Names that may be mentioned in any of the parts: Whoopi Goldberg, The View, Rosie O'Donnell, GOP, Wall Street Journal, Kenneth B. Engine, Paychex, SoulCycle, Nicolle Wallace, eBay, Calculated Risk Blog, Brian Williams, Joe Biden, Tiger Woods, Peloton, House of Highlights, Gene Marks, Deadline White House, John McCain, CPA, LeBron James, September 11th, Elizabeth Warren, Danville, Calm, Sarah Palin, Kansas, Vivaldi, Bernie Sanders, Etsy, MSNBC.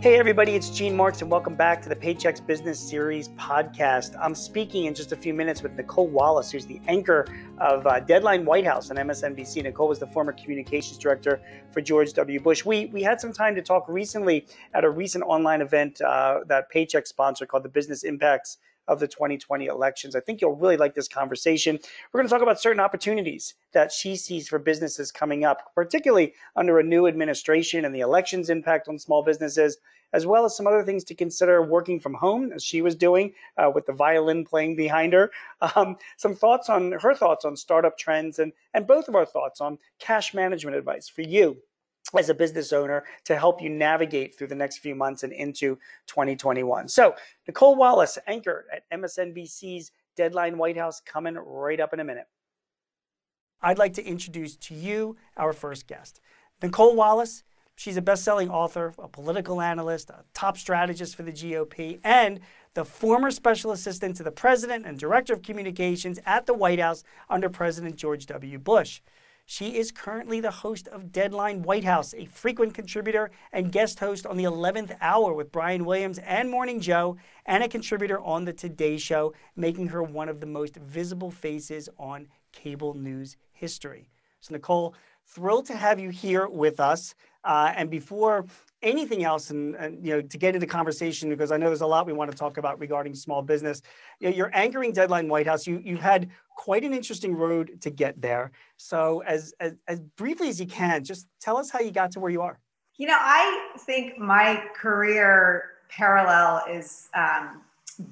Hey everybody, it's Gene Marks and welcome back to the Paychex Business Series podcast. I'm speaking in just a few minutes with Nicolle Wallace, who's the anchor of Deadline White House on MSNBC. Nicolle was the former communications director for George W. Bush. We had some time to talk recently at a recent online event that Paychex sponsored called The Business Impacts of the 2020 Elections. I think you'll really like this conversation. We're going to talk about certain opportunities that she sees for businesses coming up, particularly under a new administration and the elections impact on small businesses, as well as some other things to consider working from home, as she was doing with the violin playing behind her. Some thoughts on her thoughts on startup trends and both of our thoughts on cash management advice for you as a business owner to help you navigate through the next few months and into 2021. So Nicolle Wallace, anchor at MSNBC's Deadline White House, coming right up in a minute. I'd like to introduce to you our first guest. Nicolle Wallace, she's a best-selling author, a political analyst, a top strategist for the GOP, and the former special assistant to the president and director of communications at the White House under President George W. Bush. She is currently the host of Deadline White House, a frequent contributor and guest host on the 11th hour with Brian Williams and Morning Joe, and a contributor on the Today Show, making her one of the most visible faces on cable news history. So Nicolle, thrilled to have you here with us. And before anything else, and you know, to get into conversation, because I know there's a lot we want to talk about regarding small business. You know, you're anchoring Deadline White House. You've had quite an interesting road to get there. So as briefly as you can, just tell us how you got to where you are. You know, I think my career parallel is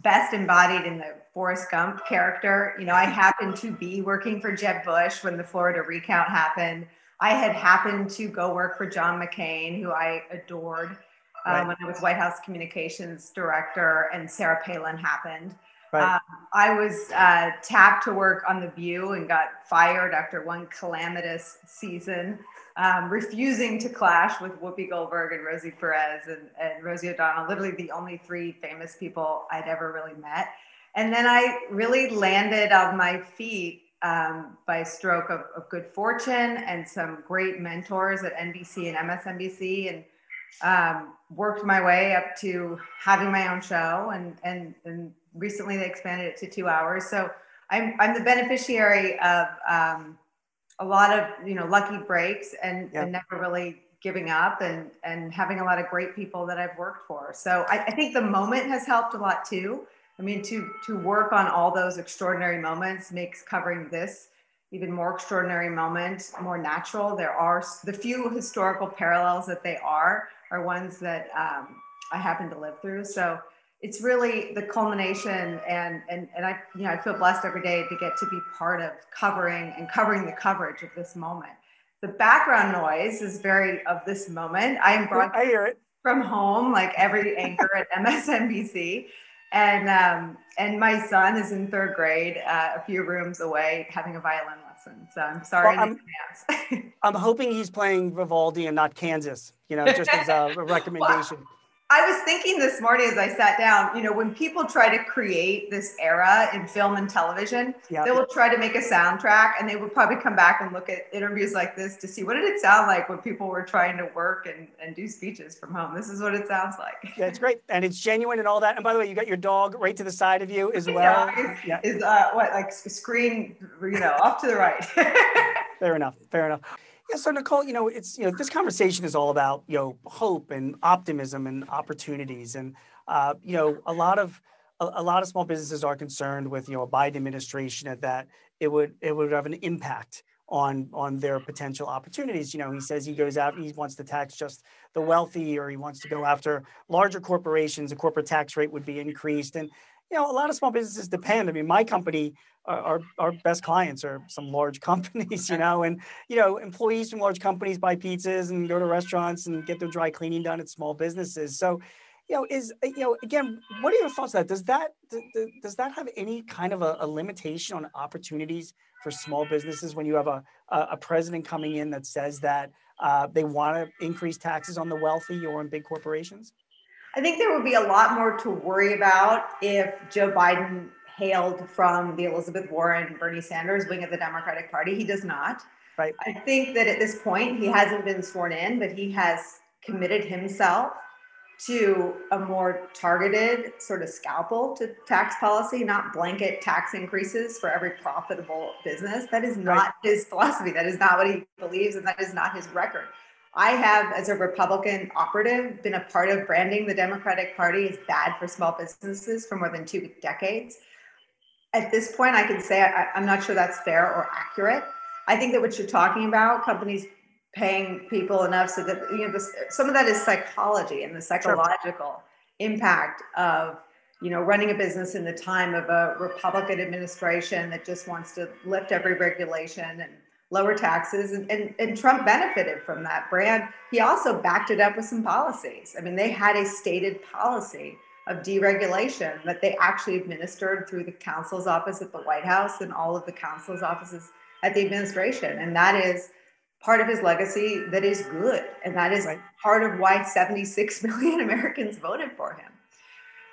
best embodied in the Forrest Gump character. You know, I happened to be working for Jeb Bush when the Florida recount happened. I had happened to go work for John McCain, who I adored right. when I was White House communications director, and Sarah Palin happened. Right. I was tapped to work on The View and got fired after one calamitous season, refusing to clash with Whoopi Goldberg and Rosie Perez and Rosie O'Donnell, literally the only three famous people I'd ever really met. And then I really landed on my feet by stroke of good fortune and some great mentors at NBC and MSNBC, and worked my way up to having my own show. And recently they expanded it to 2 hours. So I'm the beneficiary of a lot of, you know, lucky breaks and, yep. and never really giving up and having a lot of great people that I've worked for. So I think the moment has helped a lot too. I mean, to work on all those extraordinary moments makes covering this even more extraordinary moment more natural. There are the few historical parallels that they are ones that I happen to live through. So it's really the culmination, and I, you know, I feel blessed every day to get to be part of covering the coverage of this moment. The background noise is very of this moment. I'm broadcasting I hear it from home, like every anchor at MSNBC. And my son is in third grade, a few rooms away, having a violin lesson. So I'm sorry in advance. I'm hoping he's playing Vivaldi and not Kansas, you know, just as a recommendation. Well, I was thinking this morning as I sat down, you know, when people try to create this era in film and television, yeah. they will try to make a soundtrack, and they will probably come back and look at interviews like this to see what did it sound like when people were trying to work and do speeches from home. This is what it sounds like. Yeah, it's great. And it's genuine and all that. And by the way, you got your dog right to the side of you as well. Yeah, is what, like screen, you know, off to the right. Fair enough. Fair enough. Yeah, so Nicolle, you know, it's, you know, this conversation is all about, you know, hope and optimism and opportunities, and you know, a lot of small businesses are concerned with, you know, a Biden administration and that it would have an impact on their potential opportunities. You know, he says he goes out and he wants to tax just the wealthy, or he wants to go after larger corporations. The corporate tax rate would be increased, and you know, a lot of small businesses depend. I mean, my company, our best clients are some large companies, you know, and, you know, employees from large companies buy pizzas and go to restaurants and get their dry cleaning done at small businesses. So, you know, again, what are your thoughts on that? Does that have any kind of a limitation on opportunities for small businesses when you have a president coming in that says that they want to increase taxes on the wealthy or on big corporations? I think there would be a lot more to worry about if Joe Biden hailed from the Elizabeth Warren, Bernie Sanders wing of the Democratic Party. He does not. Right. I think that at this point, he hasn't been sworn in, but he has committed himself to a more targeted sort of scalpel to tax policy, not blanket tax increases for every profitable business. That is not his philosophy. That is not what he believes, and that is not his record. I have, as a Republican operative, been a part of branding the Democratic Party as bad for small businesses for more than 2 decades. At this point, I can say I'm not sure that's fair or accurate. I think that what you're talking about, companies paying people enough so that, you know, this, some of that is psychology and the psychological impact of, you know, running a business in the time of a Republican administration that just wants to lift every regulation and lower taxes. And Trump benefited from that brand. He also backed it up with some policies. I mean, they had a stated policy of deregulation that they actually administered through the counsel's office at the White House and all of the counsel's offices at the administration. And that is part of his legacy that is good. And that is part of why 76 million Americans voted for him.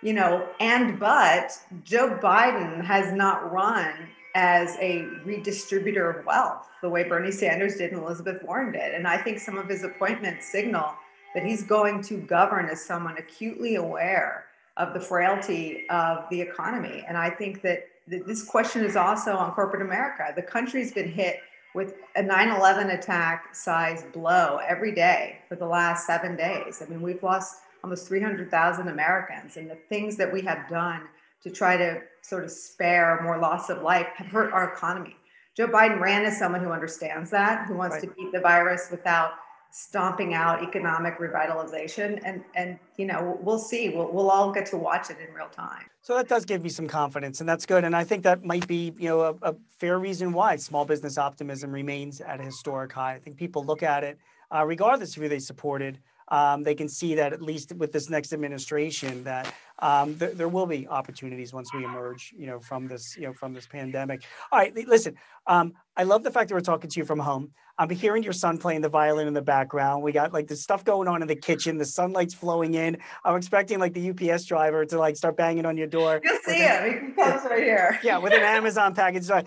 You know, and but Joe Biden has not run as a redistributor of wealth the way Bernie Sanders did and Elizabeth Warren did. And I think some of his appointments signal that he's going to govern as someone acutely aware of the frailty of the economy. And I think that this question is also on corporate America. The country's been hit with a 9/11 attack size blow every day for the last 7 days. I mean, we've lost almost 300,000 Americans, and the things that we have done to try to sort of spare more loss of life have hurt our economy. Joe Biden ran as someone who understands that, who wants to beat the virus without stomping out economic revitalization. And you know, we'll see, we'll all get to watch it in real time. So that does give me some confidence, and that's good. And I think that might be, you know, a fair reason why small business optimism remains at a historic high. I think people look at it, regardless of who they supported, they can see that at least with this next administration that there will be opportunities once we emerge, you know, from this pandemic. All right, listen, I love the fact that we're talking to you from home. I'm hearing your son playing the violin in the background. We got like the stuff going on in the kitchen. The sunlight's flowing in. I'm expecting like the UPS driver to like start banging on your door. You'll see him. He comes right here. Yeah, with an Amazon package. But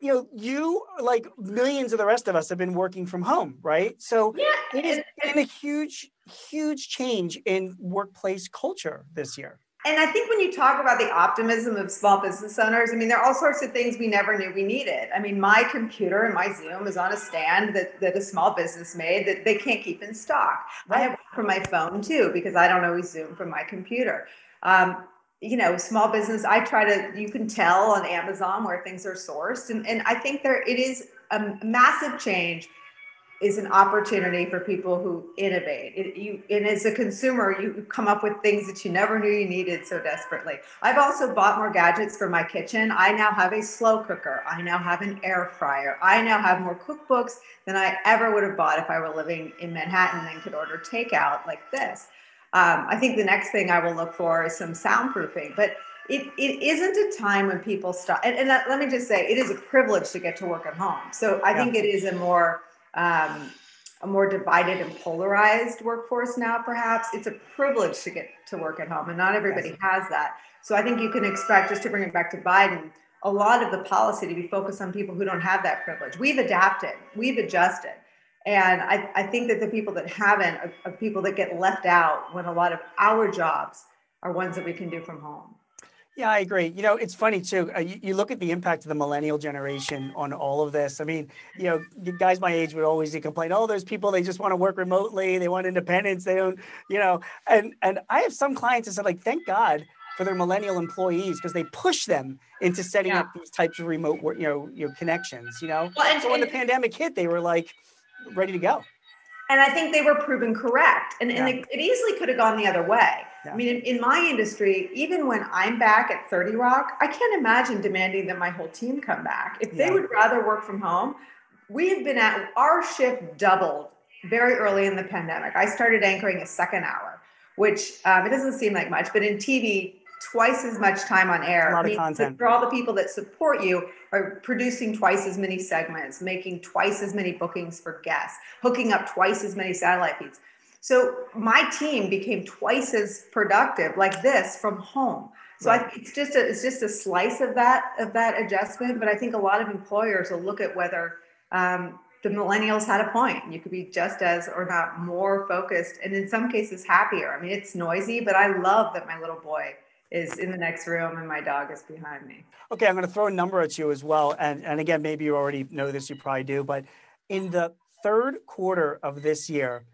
you know, you like millions of the rest of us have been working from home, right? So yeah, it has been a huge change in workplace culture this year. And I think when you talk about the optimism of small business owners, I mean, there are all sorts of things we never knew we needed. I mean, my computer and my Zoom is on a stand that a small business made that they can't keep in stock. I have one from my phone too, because I don't always Zoom from my computer. You know, small business, you can tell on Amazon where things are sourced. And I think it is a massive change. Is an opportunity for people who innovate. And as a consumer, you come up with things that you never knew you needed so desperately. I've also bought more gadgets for my kitchen. I now have a slow cooker. I now have an air fryer. I now have more cookbooks than I ever would have bought if I were living in Manhattan and could order takeout like this. I think the next thing I will look for is some soundproofing, but it isn't a time when people stop. And let me just say, it is a privilege to get to work at home. So I think it is a more divided and polarized workforce now, perhaps. It's a privilege to get to work at home, and not everybody has that. So I think you can expect, just to bring it back to Biden, a lot of the policy to be focused on people who don't have that privilege. We've adapted, we've adjusted. And I think that the people that haven't are people that get left out when a lot of our jobs are ones that we can do from home. Yeah, I agree. You know, it's funny too. You look at the impact of the millennial generation on all of this. I mean, you know, guys my age would always complain, "Oh, those people, they just want to work remotely. They want independence. They don't, you know." And I have some clients that said, like, thank God for their millennial employees, because they push them into setting up these types of remote, your connections. You know, well, so when the pandemic hit, they were like ready to go. And I think they were proven correct. And it easily could have gone the other way. Yeah. I mean, in my industry, even when I'm back at 30 Rock, I can't imagine demanding that my whole team come back. If they would rather work from home, we've been at our shift doubled very early in the pandemic. I started anchoring a second hour, which it doesn't seem like much, but in TV, twice as much time on air. A lot of content. For all the people that support you are producing twice as many segments, making twice as many bookings for guests, hooking up twice as many satellite feeds. So my team became twice as productive like this from home. So it's just a slice of that adjustment. But I think a lot of employers will look at whether the millennials had a point. You could be just as or not more focused, and in some cases happier. I mean, it's noisy, but I love that my little boy is in the next room and my dog is behind me. Okay, I'm going to throw a number at you as well. And again, maybe you already know this, you probably do, but in the third quarter of this year,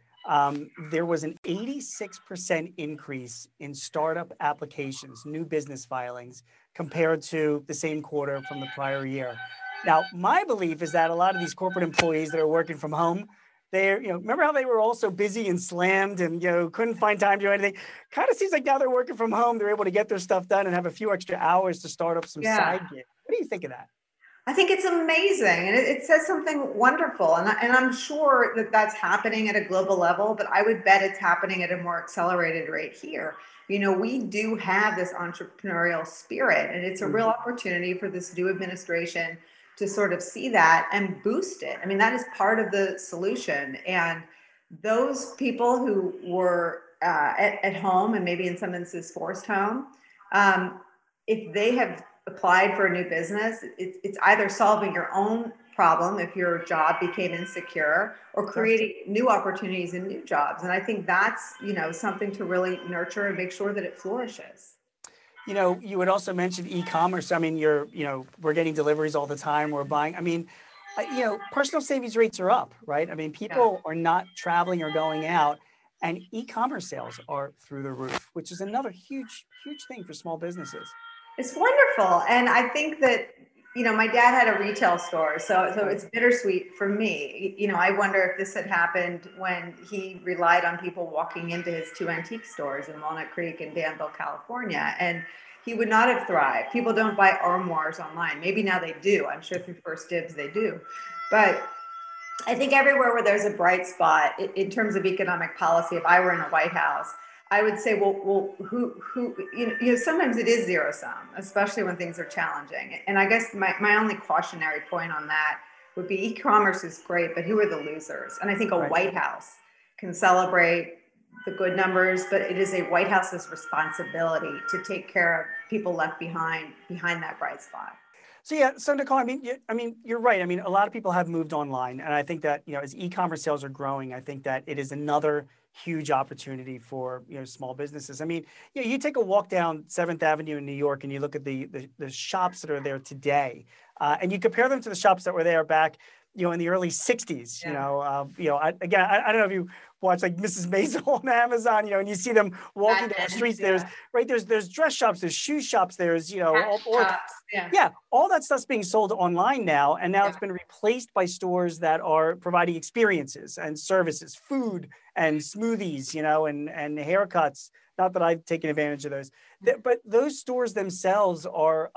there was an 86% increase in startup applications, new business filings, compared to the same quarter from the prior year. Now, my belief is that a lot of these corporate employees that are working from home, they're, you know, remember how they were all so busy and slammed and, you know, couldn't find time to do anything? Kind of seems like now they're working from home, they're able to get their stuff done and have a few extra hours to start up some side gigs. What do you think of that? I think it's amazing, and it says something wonderful, and I'm sure that that's happening at a global level, but I would bet it's happening at a more accelerated rate here. You know, we do have this entrepreneurial spirit, and it's a real opportunity for this new administration to sort of see that and boost it. I mean, that is part of the solution. And those people who were at home and maybe in some instances forced home, if they have applied for a new business, it's either solving your own problem if your job became insecure, or creating new opportunities and new jobs. And I think that's, you know, something to really nurture and make sure that it flourishes. You know, you would also mention e-commerce. I mean, we're getting deliveries all the time. We're buying. I mean, you know, personal savings rates are up, right? I mean, people are not traveling or going out, and e-commerce sales are through the roof, which is another huge, huge thing for small businesses. It's wonderful. And I think that, you know, my dad had a retail store, so it's bittersweet for me. You know, I wonder if this had happened when he relied on people walking into his two antique stores in Walnut Creek and Danville, California, and he would not have thrived. People don't buy armoires online. Maybe now they do. I'm sure through First Dibs they do. But I think everywhere where there's a bright spot in terms of economic policy, if I were in the White House, I would say, well, who, you know, sometimes it is zero sum, especially when things are challenging. And I guess my only cautionary point on that would be e-commerce is great, but who are the losers? And I think a White House can celebrate the good numbers, but it is a White House's responsibility to take care of people left behind that bright spot. So Nicolle, I mean, you're right. I mean, a lot of people have moved online, and I think that, you know, as e-commerce sales are growing, I think that it is another huge opportunity for, you know, small businesses. I mean, you know, you take a walk down 7th Avenue in New York and you look at the shops that are there today, and you compare them to the shops that were there back, you know, in the early 1960s, I don't know if you watch like Mrs. Maisel on Amazon, you know, and you see them walking down the streets. There's dress shops, there's shoe shops, there's, you know, all that stuff's being sold online now. And now it's been replaced by stores that are providing experiences and services, food and smoothies, you know, and haircuts. Not that I've taken advantage of those, but those stores themselves are,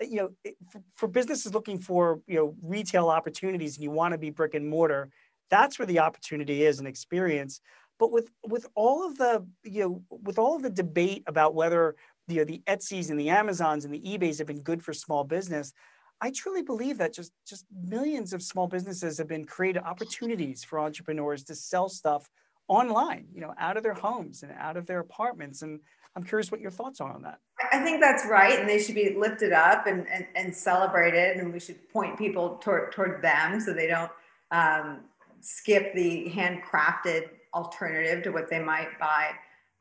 you know, for businesses looking for, you know, retail opportunities, and you want to be brick and mortar, that's where the opportunity is and experience. But with all of the, you know, with all of the debate about whether, you know, the Etsy's and the Amazons and the eBays have been good for small business, I truly believe that just millions of small businesses have been created opportunities for entrepreneurs to sell stuff online, you know, out of their homes and out of their apartments. And I'm curious what your thoughts are on that. I think that's right. And they should be lifted up and celebrated. And we should point people toward them so they don't skip the handcrafted alternative to what they might buy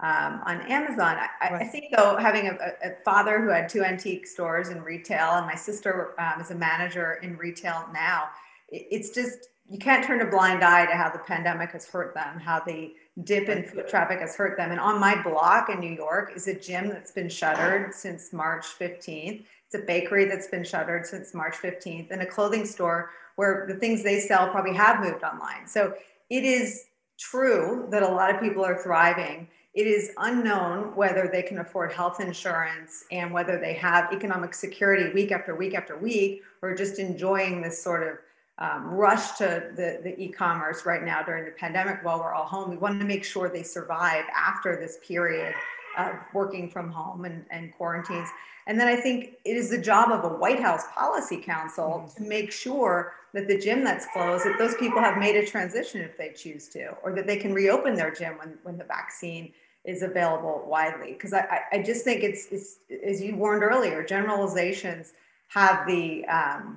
on Amazon. I think, though, having a father who had two antique stores in retail, and my sister is a manager in retail now, it's just, you can't turn a blind eye to how the pandemic has hurt them, how the dip in foot traffic has hurt them. And on my block in New York is a gym that's been shuttered since March 15th. It's a bakery that's been shuttered since March 15th, and a clothing store where the things they sell probably have moved online. So it is true that a lot of people are thriving. It is unknown whether they can afford health insurance and whether they have economic security week after week after week, or just enjoying this sort of rush to the e-commerce right now during the pandemic while we're all home. We want to make sure they survive after this period of working from home and quarantines. And then I think it is the job of a White House policy council to make sure that the gym that's closed, that those people have made a transition if they choose to, or that they can reopen their gym when the vaccine is available widely. Because I just think it's, as you warned earlier, generalizations have the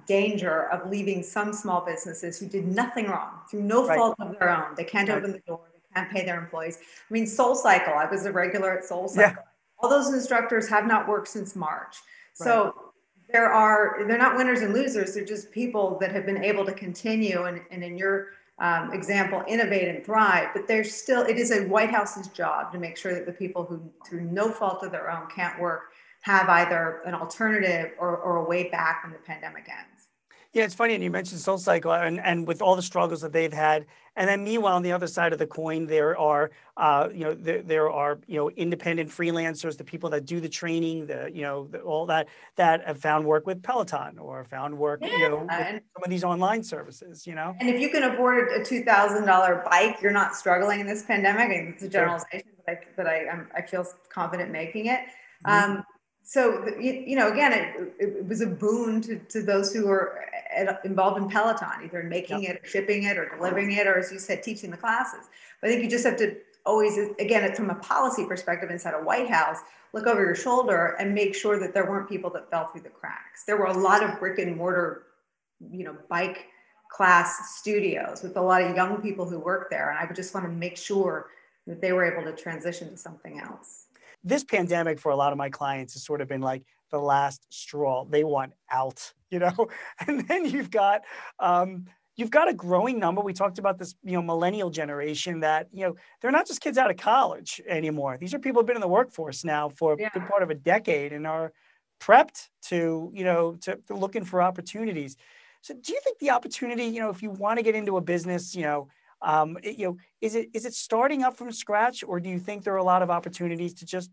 danger of leaving some small businesses who did nothing wrong through no fault of their own. They can't open the door, they can't pay their employees. I mean, SoulCycle, I was a regular at SoulCycle. Yeah. All those instructors have not worked since March. So they're not winners and losers, they're just people that have been able to continue and in your example, innovate and thrive, but there's still, it is a White House's job to make sure that the people who through no fault of their own can't work have either an alternative or a way back when the pandemic ends. Yeah, it's funny. And you mentioned SoulCycle and with all the struggles that they've had. And then meanwhile, on the other side of the coin, there are independent freelancers, the people that do the training, all that have found work with Peloton or found work, with some of these online services, And if you can afford a $2,000 bike, you're not struggling in this pandemic. And it's a generalization, but I feel confident making it. Mm-hmm. So, again, it was a boon to those who were involved in Peloton, either making it, or shipping it, or delivering it, or as you said, teaching the classes. But I think you just have to always, again, from a policy perspective inside a White House, look over your shoulder and make sure that there weren't people that fell through the cracks. There were a lot of brick and mortar, bike class studios with a lot of young people who work there. And I would just want to make sure that they were able to transition to something else. This pandemic for a lot of my clients has sort of been like the last straw. They want out, and then you've got a growing number. We talked about this, millennial generation that, they're not just kids out of college anymore. These are people who've been in the workforce now for a good part of a decade and are prepped to looking for opportunities. So do you think the opportunity, if you want to get into a business, is it starting up from scratch, or do you think there are a lot of opportunities to just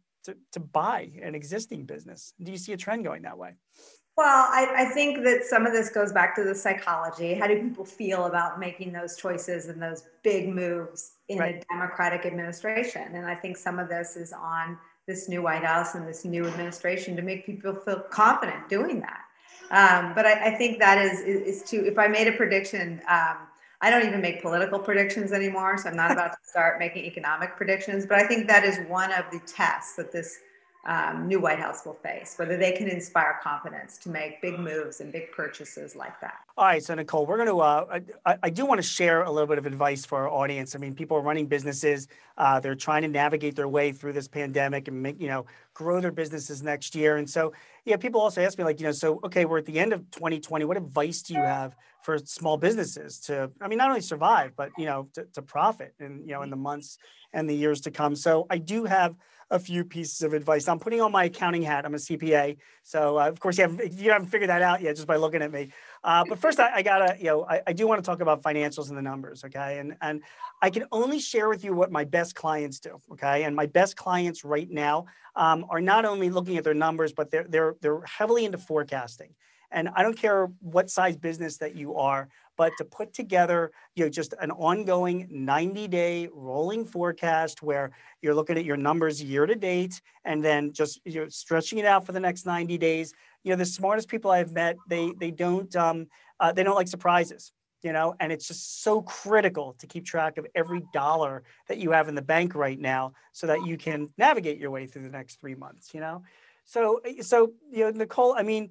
to buy an existing business? Do you see a trend going that way? Well, I think that some of this goes back to the psychology. How do people feel about making those choices and those big moves in a Democratic administration? And I think some of this is on this new White House and this new administration to make people feel confident doing that. But I think that is to, if I made a prediction, I don't even make political predictions anymore, so I'm not about to start making economic predictions, but I think that is one of the tests that this new White House will face, whether they can inspire confidence to make big moves and big purchases like that. All right, so Nicolle, we're going to, I do want to share a little bit of advice for our audience. I mean, people are running businesses. They're trying to navigate their way through this pandemic and make, grow their businesses next year. And so, people also ask me like, we're at the end of 2020. What advice do you have for small businesses to, not only survive, but, to profit and, in the months and the years to come? So I do have a few pieces of advice. I'm putting on my accounting hat. I'm a CPA. So of course you haven't figured that out yet just by looking at me. But first I gotta, I do want to talk about financials and the numbers. Okay. And I can only share with you what my best clients do. Okay. And my best clients right now are not only looking at their numbers, but they're heavily into forecasting. And I don't care what size business that you are, but to put together, just an ongoing 90-day rolling forecast where you're looking at your numbers year to date, and then just stretching it out for the next 90 days. The smartest people I've met, they don't like surprises. And it's just so critical to keep track of every dollar that you have in the bank right now, so that you can navigate your way through the next 3 months. So, Nicolle,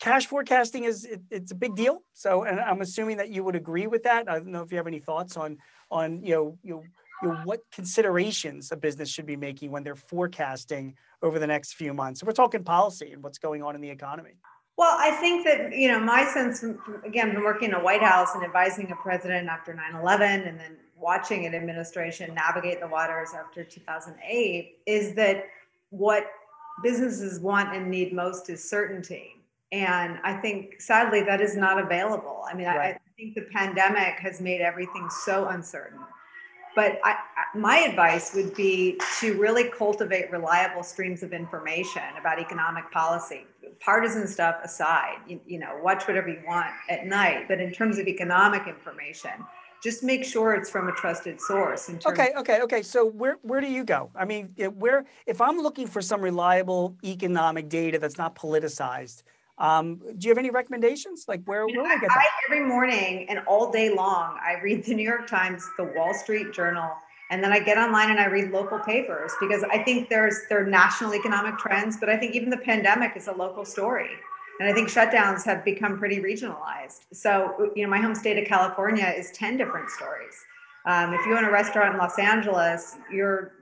cash forecasting it's a big deal. So, and I'm assuming that you would agree with that. I don't know if you have any thoughts on what considerations a business should be making when they're forecasting over the next few months. So we're talking policy and what's going on in the economy. Well, I think that, my sense, again, been working in the White House and advising a president after 9/11 and then watching an administration navigate the waters after 2008 is that what businesses want and need most is certainty. And I think, sadly, that is not available. I think the pandemic has made everything so uncertain. But my advice would be to really cultivate reliable streams of information about economic policy, partisan stuff aside. Watch whatever you want at night. But in terms of economic information, just make sure it's from a trusted source. Okay. So where do you go? If I'm looking for some reliable economic data that's not politicized, do you have any recommendations? Like where do I get that? Every morning and all day long, I read the New York Times, the Wall Street Journal, and then I get online and I read local papers because I think there are national economic trends, but I think even the pandemic is a local story. And I think shutdowns have become pretty regionalized. So, you know, my home state of California is 10 different stories. If you own a restaurant in Los Angeles, your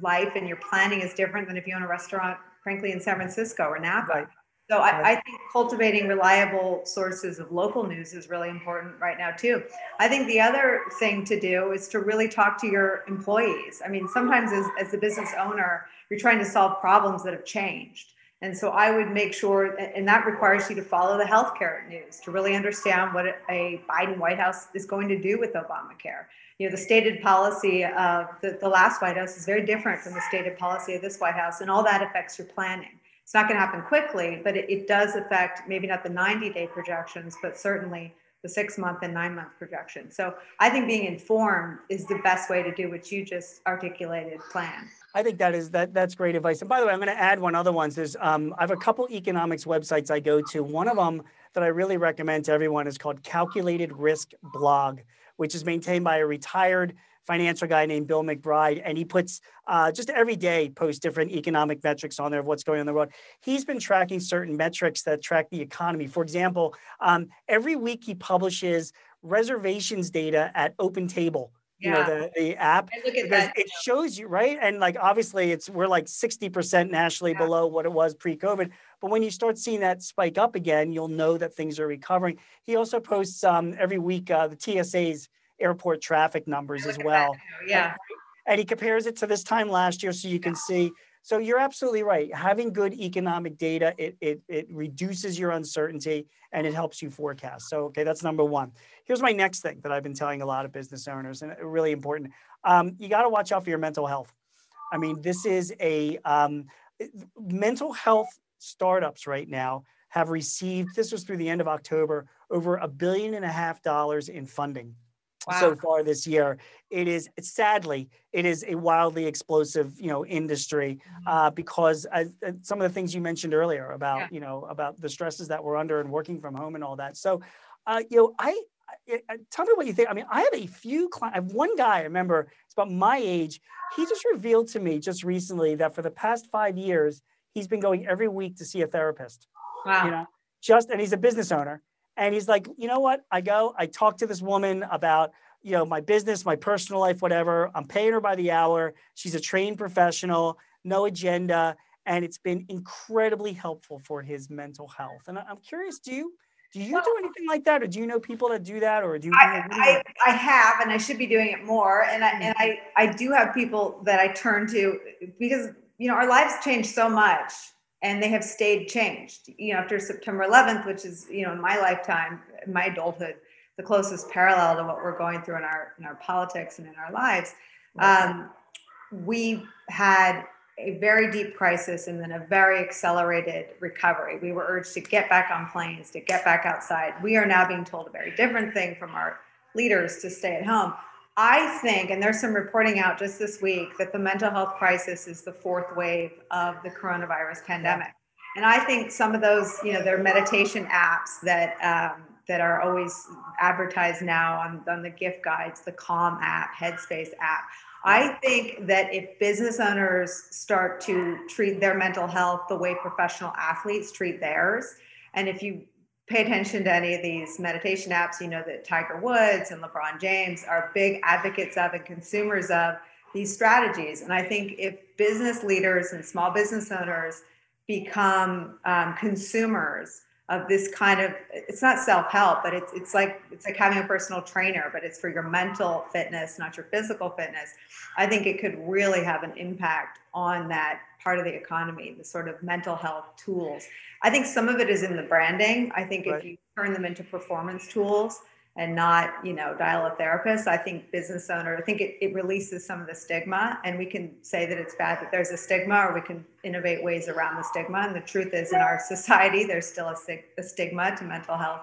life and your planning is different than if you own a restaurant, frankly, in San Francisco or Napa. Right. So I think cultivating reliable sources of local news is really important right now too. I think the other thing to do is to really talk to your employees. I mean, sometimes as a business owner, you're trying to solve problems that have changed. And so I would make sure, and that requires you to follow the healthcare news to really understand what a Biden White House is going to do with Obamacare. You know, the stated policy of the last White House is very different from the stated policy of this White House, and all that affects your planning. It's not going to happen quickly, but it does affect maybe not the 90-day projections, but certainly the 6-month and 9-month projections. So I think being informed is the best way to do what you just articulated, plan. I think that's great advice. And by the way, I'm going to add one other one. There's I have a couple economics websites I go to. One of them that I really recommend to everyone is called Calculated Risk Blog, which is maintained by a retired financial guy named Bill McBride, and he puts just every day posts different economic metrics on there of what's going on in the world. He's been tracking certain metrics that track the economy. For example, every week he publishes reservations data at Open Table. Yeah. You know, the app, I look at that. It shows you, right? And like, obviously we're like 60% nationally below what it was pre-COVID. But when you start seeing that spike up again, you'll know that things are recovering. He also posts every week the TSA's airport traffic numbers as well. Yeah. And he compares it to this time last year so you can see. So you're absolutely right. Having good economic data, it reduces your uncertainty and it helps you forecast. So, okay, that's number one. Here's my next thing that I've been telling a lot of business owners, and really important. You got to watch out for your mental health. I mean, this is mental health startups right now have received, this was through the end of October, over $1.5 billion in funding. Wow. So far this year. It is a wildly explosive, industry because some of the things you mentioned earlier about, about the stresses that we're under and working from home and all that. So, tell me what you think. I mean, I have a few clients. I have one guy I remember, it's about my age. He just revealed to me just recently that for the past 5 years, he's been going every week to see a therapist. Wow. And he's a business owner. And he's like, you know what? I talk to this woman about, my business, my personal life, whatever. I'm paying her by the hour. She's a trained professional, no agenda. And it's been incredibly helpful for his mental health. And I'm curious, do you do anything like that? Or do you know people that do that? Or do you? I have, and I should be doing it more. And I do have people that I turn to because, our lives change so much. And they have stayed changed, after September 11th, which is, in my lifetime, in my adulthood, the closest parallel to what we're going through in our politics and in our lives. We had a very deep crisis and then a very accelerated recovery. We were urged to get back on planes, to get back outside. We are now being told a very different thing from our leaders to stay at home. I think, and there's some reporting out just this week, that the mental health crisis is the fourth wave of the coronavirus pandemic. And I think some of those, there are meditation apps that are always advertised now on the gift guides, the Calm app, Headspace app. I think that if business owners start to treat their mental health the way professional athletes treat theirs, and if you pay attention to any of these meditation apps, that Tiger Woods and LeBron James are big advocates of and consumers of these strategies. And I think if business leaders and small business owners become consumers of this kind of, it's not self-help, but it's like having a personal trainer, but it's for your mental fitness, not your physical fitness. I think it could really have an impact on that part of the economy, the sort of mental health tools. I think some of it is in the branding. I think if you turn them into performance tools and not, dial a therapist, I think business owner, it releases some of the stigma, and we can say that it's bad that there's a stigma, or we can innovate ways around the stigma. And the truth is, in our society, there's still a stigma to mental health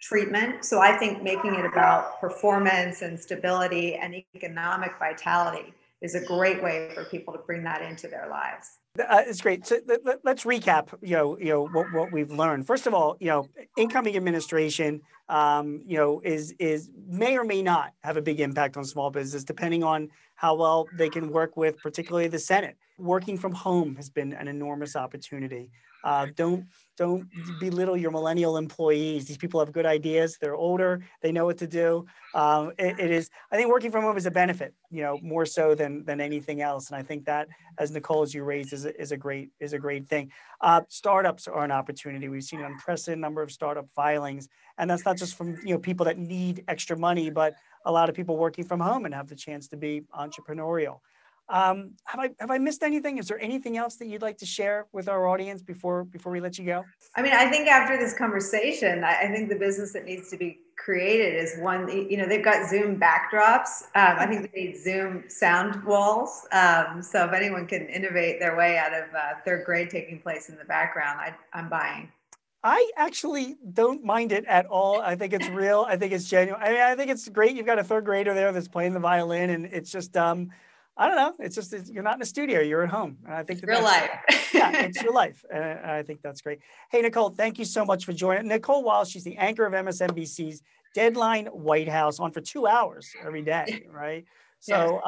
treatment. So I think making it about performance and stability and economic vitality is a great way for people to bring that into their lives. It's great. So let's recap, what we've learned. First of all, incoming administration, is may or may not have a big impact on small business, depending on how well they can work with, particularly the Senate. Working from home has been an enormous opportunity. Don't belittle your millennial employees. These people have good ideas. They're older. They know what to do. I think working from home is a benefit, you know, more so than anything else. And I think that, as Nicolle, as you raised, is a great thing. Startups are an opportunity. We've seen an unprecedented number of startup filings, and that's not just from, you know, people that need extra money, but a lot of people working from home and have the chance to be entrepreneurial. Have I missed anything? Is there anything else that you'd like to share with our audience before we let you go? I mean, I think after this conversation, I think the business that needs to be created is one, you know, they've got Zoom backdrops. I think they need Zoom sound walls. So if anyone can innovate their way out of third grade taking place in the background, I'm buying. I actually don't mind it at all. I think it's real. I think it's genuine. I mean, I think it's great. You've got a third grader there that's playing the violin, and it's just, I don't know. It's just, you're not in a studio, you're at home. And I think real life. Yeah, it's your life. And I think that's great. Hey, Nicolle, thank you so much for joining. Nicolle Wallace, she's the anchor of MSNBC's Deadline White House, on for 2 hours every day, right? So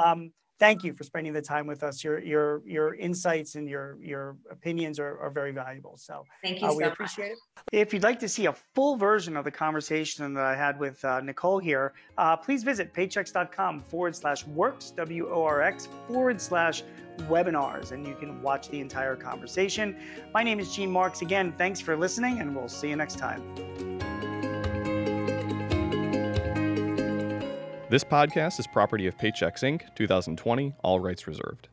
thank you for spending the time with us. Your insights and your opinions are very valuable. So thank you so much. We appreciate it. If you'd like to see a full version of the conversation that I had with Nicolle here, please visit paychex.com/works, WORX, /webinars, and you can watch the entire conversation. My name is Gene Marks. Again, thanks for listening, and we'll see you next time. This podcast is property of Paychex, Inc., 2020, all rights reserved.